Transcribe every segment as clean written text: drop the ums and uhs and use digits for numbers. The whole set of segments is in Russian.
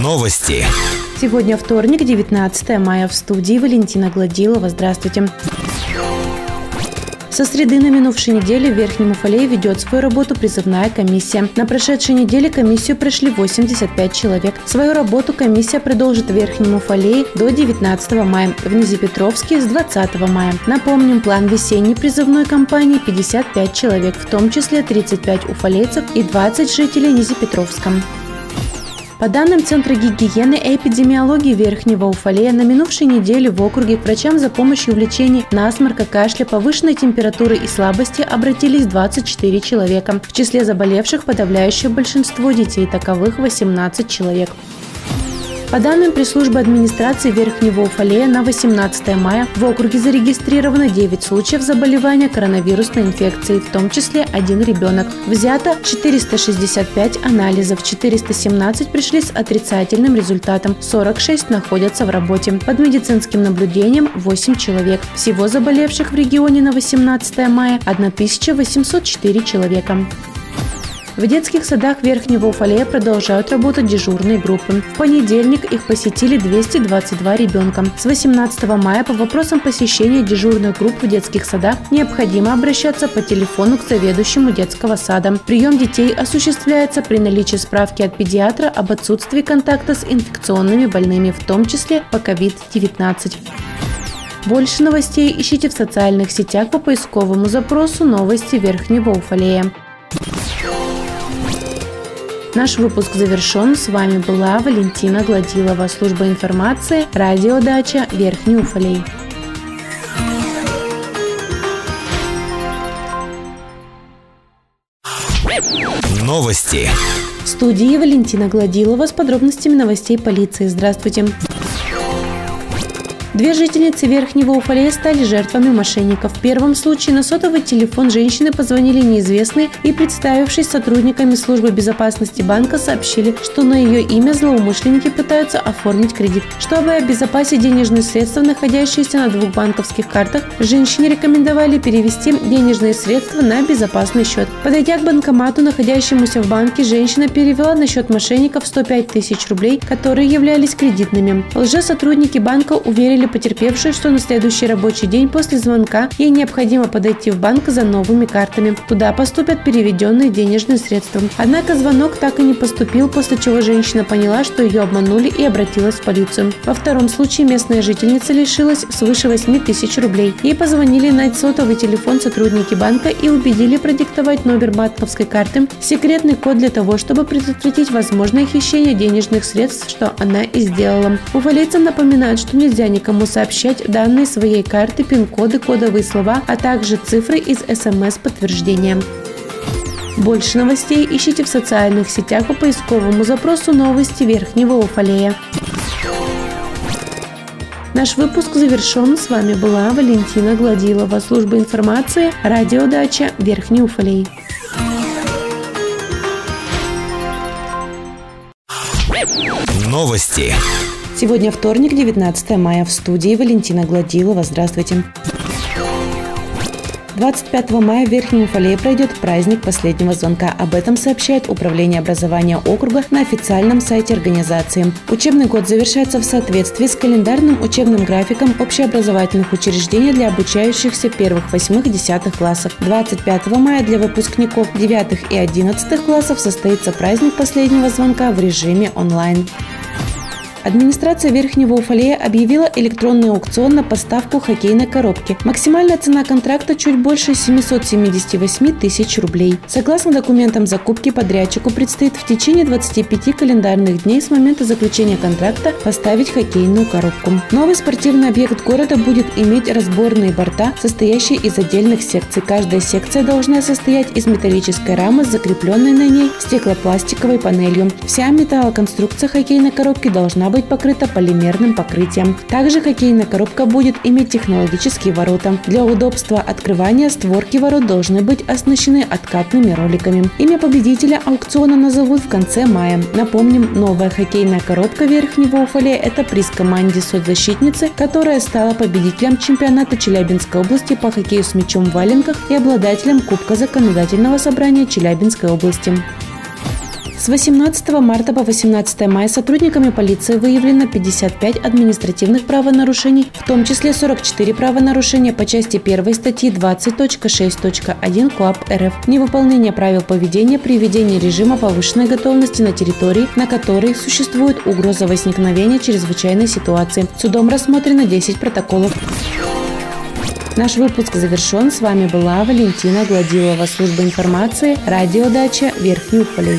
Новости. Сегодня вторник, 19 мая. В студии Валентина Гладилова. Здравствуйте. Со среды на минувшей неделе в Верхнем Уфалее ведет свою работу призывная комиссия. На прошедшей неделе комиссию прошли 85 человек. Свою работу комиссия продолжит в Верхнем Уфалее до 19 мая, в Нязепетровске с 20 мая. Напомним, план весенней призывной кампании 55 человек, в том числе 35 уфалейцев и 20 жителей Нязепетровска. По данным Центра гигиены и эпидемиологии Верхнего Уфалея, на минувшей неделе в округе к врачам за помощью в лечении насморка, кашля, повышенной температуры и слабости обратились 24 человека. В числе заболевших подавляющее большинство детей, таковых 18 человек. По данным пресс-службы администрации Верхнего Уфалея, на 18 мая в округе зарегистрировано 9 случаев заболевания коронавирусной инфекцией, в том числе 1 ребенок. Взято 465 анализов, 417 пришли с отрицательным результатом, 46 находятся в работе. Под медицинским наблюдением 8 человек. Всего заболевших в регионе на 18 мая 1804 человека. В детских садах Верхнего Уфалея продолжают работать дежурные группы. В понедельник их посетили 222 ребенка. С 18 мая по вопросам посещения дежурных групп в детских садах необходимо обращаться по телефону к заведующему детского сада. Прием детей осуществляется при наличии справки от педиатра об отсутствии контакта с инфекционными больными, в том числе по COVID-19. Больше новостей ищите в социальных сетях по поисковому запросу «Новости Верхнего Уфалея». Наш выпуск завершен. С вами была Валентина Гладилова, служба информации, Радио Дача, Верхний Уфалей. Новости. В студии Валентина Гладилова с подробностями новостей полиции. Здравствуйте. 2 жительницы Верхнего Уфалея стали жертвами мошенников. В первом случае на сотовый телефон женщины позвонили неизвестные и, представившись сотрудниками службы безопасности банка, сообщили, что на ее имя злоумышленники пытаются оформить кредит. Чтобы обезопасить денежные средства, находящиеся на 2 банковских картах, женщине рекомендовали перевести денежные средства на безопасный счет. Подойдя к банкомату, находящемуся в банке, женщина перевела на счет мошенников 105 тысяч рублей, которые являлись кредитными. Лжесотрудники банка уверили потерпевшую, что на следующий рабочий день после звонка ей необходимо подойти в банк за новыми картами. Туда поступят переведенные денежные средства. Однако звонок так и не поступил, после чего женщина поняла, что ее обманули, и обратилась в полицию. Во втором случае местная жительница лишилась свыше 8 тысяч рублей. Ей позвонили на сотовый телефон сотрудники банка и убедили продиктовать номер банковской карты, секретный код для того, чтобы предотвратить возможное хищение денежных средств, что она и сделала. Уфалейцам напоминают, что нельзя никому сообщать данные своей карты, пин-коды, кодовые слова, а также цифры из СМС-подтверждения. Больше новостей ищите в социальных сетях по поисковому запросу «Новости Верхнего Уфалея». Наш выпуск завершен. С вами была Валентина Гладилова, служба информации, Радио Дача, Верхний Уфалей. Новости. Сегодня вторник, 19 мая. В студии Валентина Гладилова. Здравствуйте. 25 мая в Верхнем Уфалее пройдет праздник последнего звонка. Об этом сообщает Управление образования округа на официальном сайте организации. Учебный год завершается в соответствии с календарным учебным графиком общеобразовательных учреждений для обучающихся первых, 8-10 классов. 25 мая для выпускников 9 и 11 классов состоится праздник последнего звонка в режиме онлайн. Администрация Верхнего Уфалея объявила электронный аукцион на поставку хоккейной коробки. Максимальная цена контракта чуть больше 778 тысяч рублей. Согласно документам закупки, подрядчику предстоит в течение 25 календарных дней с момента заключения контракта поставить хоккейную коробку. Новый спортивный объект города будет иметь разборные борта, состоящие из отдельных секций. Каждая секция должна состоять из металлической рамы с закрепленной на ней стеклопластиковой панелью. Вся металлоконструкция хоккейной коробки должна быть покрыта полимерным покрытием. Также хоккейная коробка будет иметь технологические ворота. Для удобства открывания створки ворот должны быть оснащены откатными роликами. Имя победителя аукциона назовут в конце мая. Напомним, новая хоккейная коробка Верхнего Уфалея – это приз команде «Соцзащитницы», которая стала победителем чемпионата Челябинской области по хоккею с мячом в валенках и обладателем Кубка законодательного собрания Челябинской области. С 18 марта по 18 мая сотрудниками полиции выявлено 55 административных правонарушений, в том числе 44 правонарушения по части 1 статьи 20.6.1 КоАП РФ «Невыполнение правил поведения при ведении режима повышенной готовности на территории, на которой существует угроза возникновения чрезвычайной ситуации». Судом рассмотрено 10 протоколов. Наш выпуск завершен. С вами была Валентина Гладилова, служба информации, Радио Дача, Верхний Уфалей.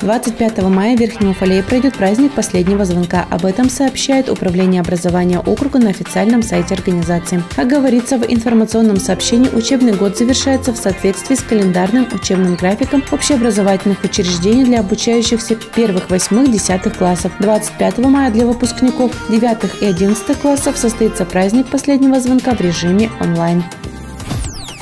25 мая в Верхнем Уфалее пройдет праздник последнего звонка. Об этом сообщает Управление образования округа на официальном сайте организации. Как говорится в информационном сообщении, учебный год завершается в соответствии с календарным учебным графиком общеобразовательных учреждений для обучающихся 1-8-10 классов. 25 мая для выпускников 9 и 11 классов состоится праздник последнего звонка в режиме онлайн.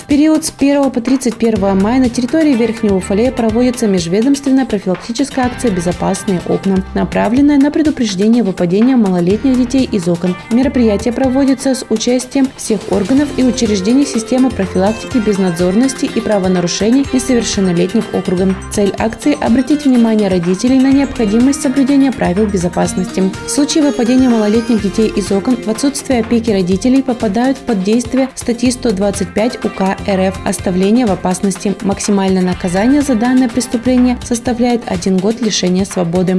В период с 1 по 31 мая на территории Верхнего Уфалея проводится межведомственная профилактическая акция «Безопасные окна», направленная на предупреждение выпадения малолетних детей из окон. Мероприятие проводится с участием всех органов и учреждений системы профилактики безнадзорности и правонарушений несовершеннолетних округом. Цель акции – обратить внимание родителей на необходимость соблюдения правил безопасности. В случае выпадения малолетних детей из окон в отсутствие опеки родителей попадают под действие статьи 125 УК РФ «Оставление в опасности». Максимальное наказание за данное преступление составляет 1 год лишения свободы.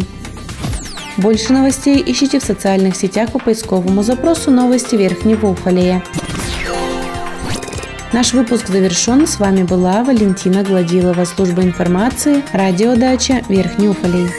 Больше новостей ищите в социальных сетях по поисковому запросу «Новости Верхнего Уфалея». Наш выпуск завершен. С вами была Валентина Гладилова, служба информации, Радио Дача, Верхний Уфалей.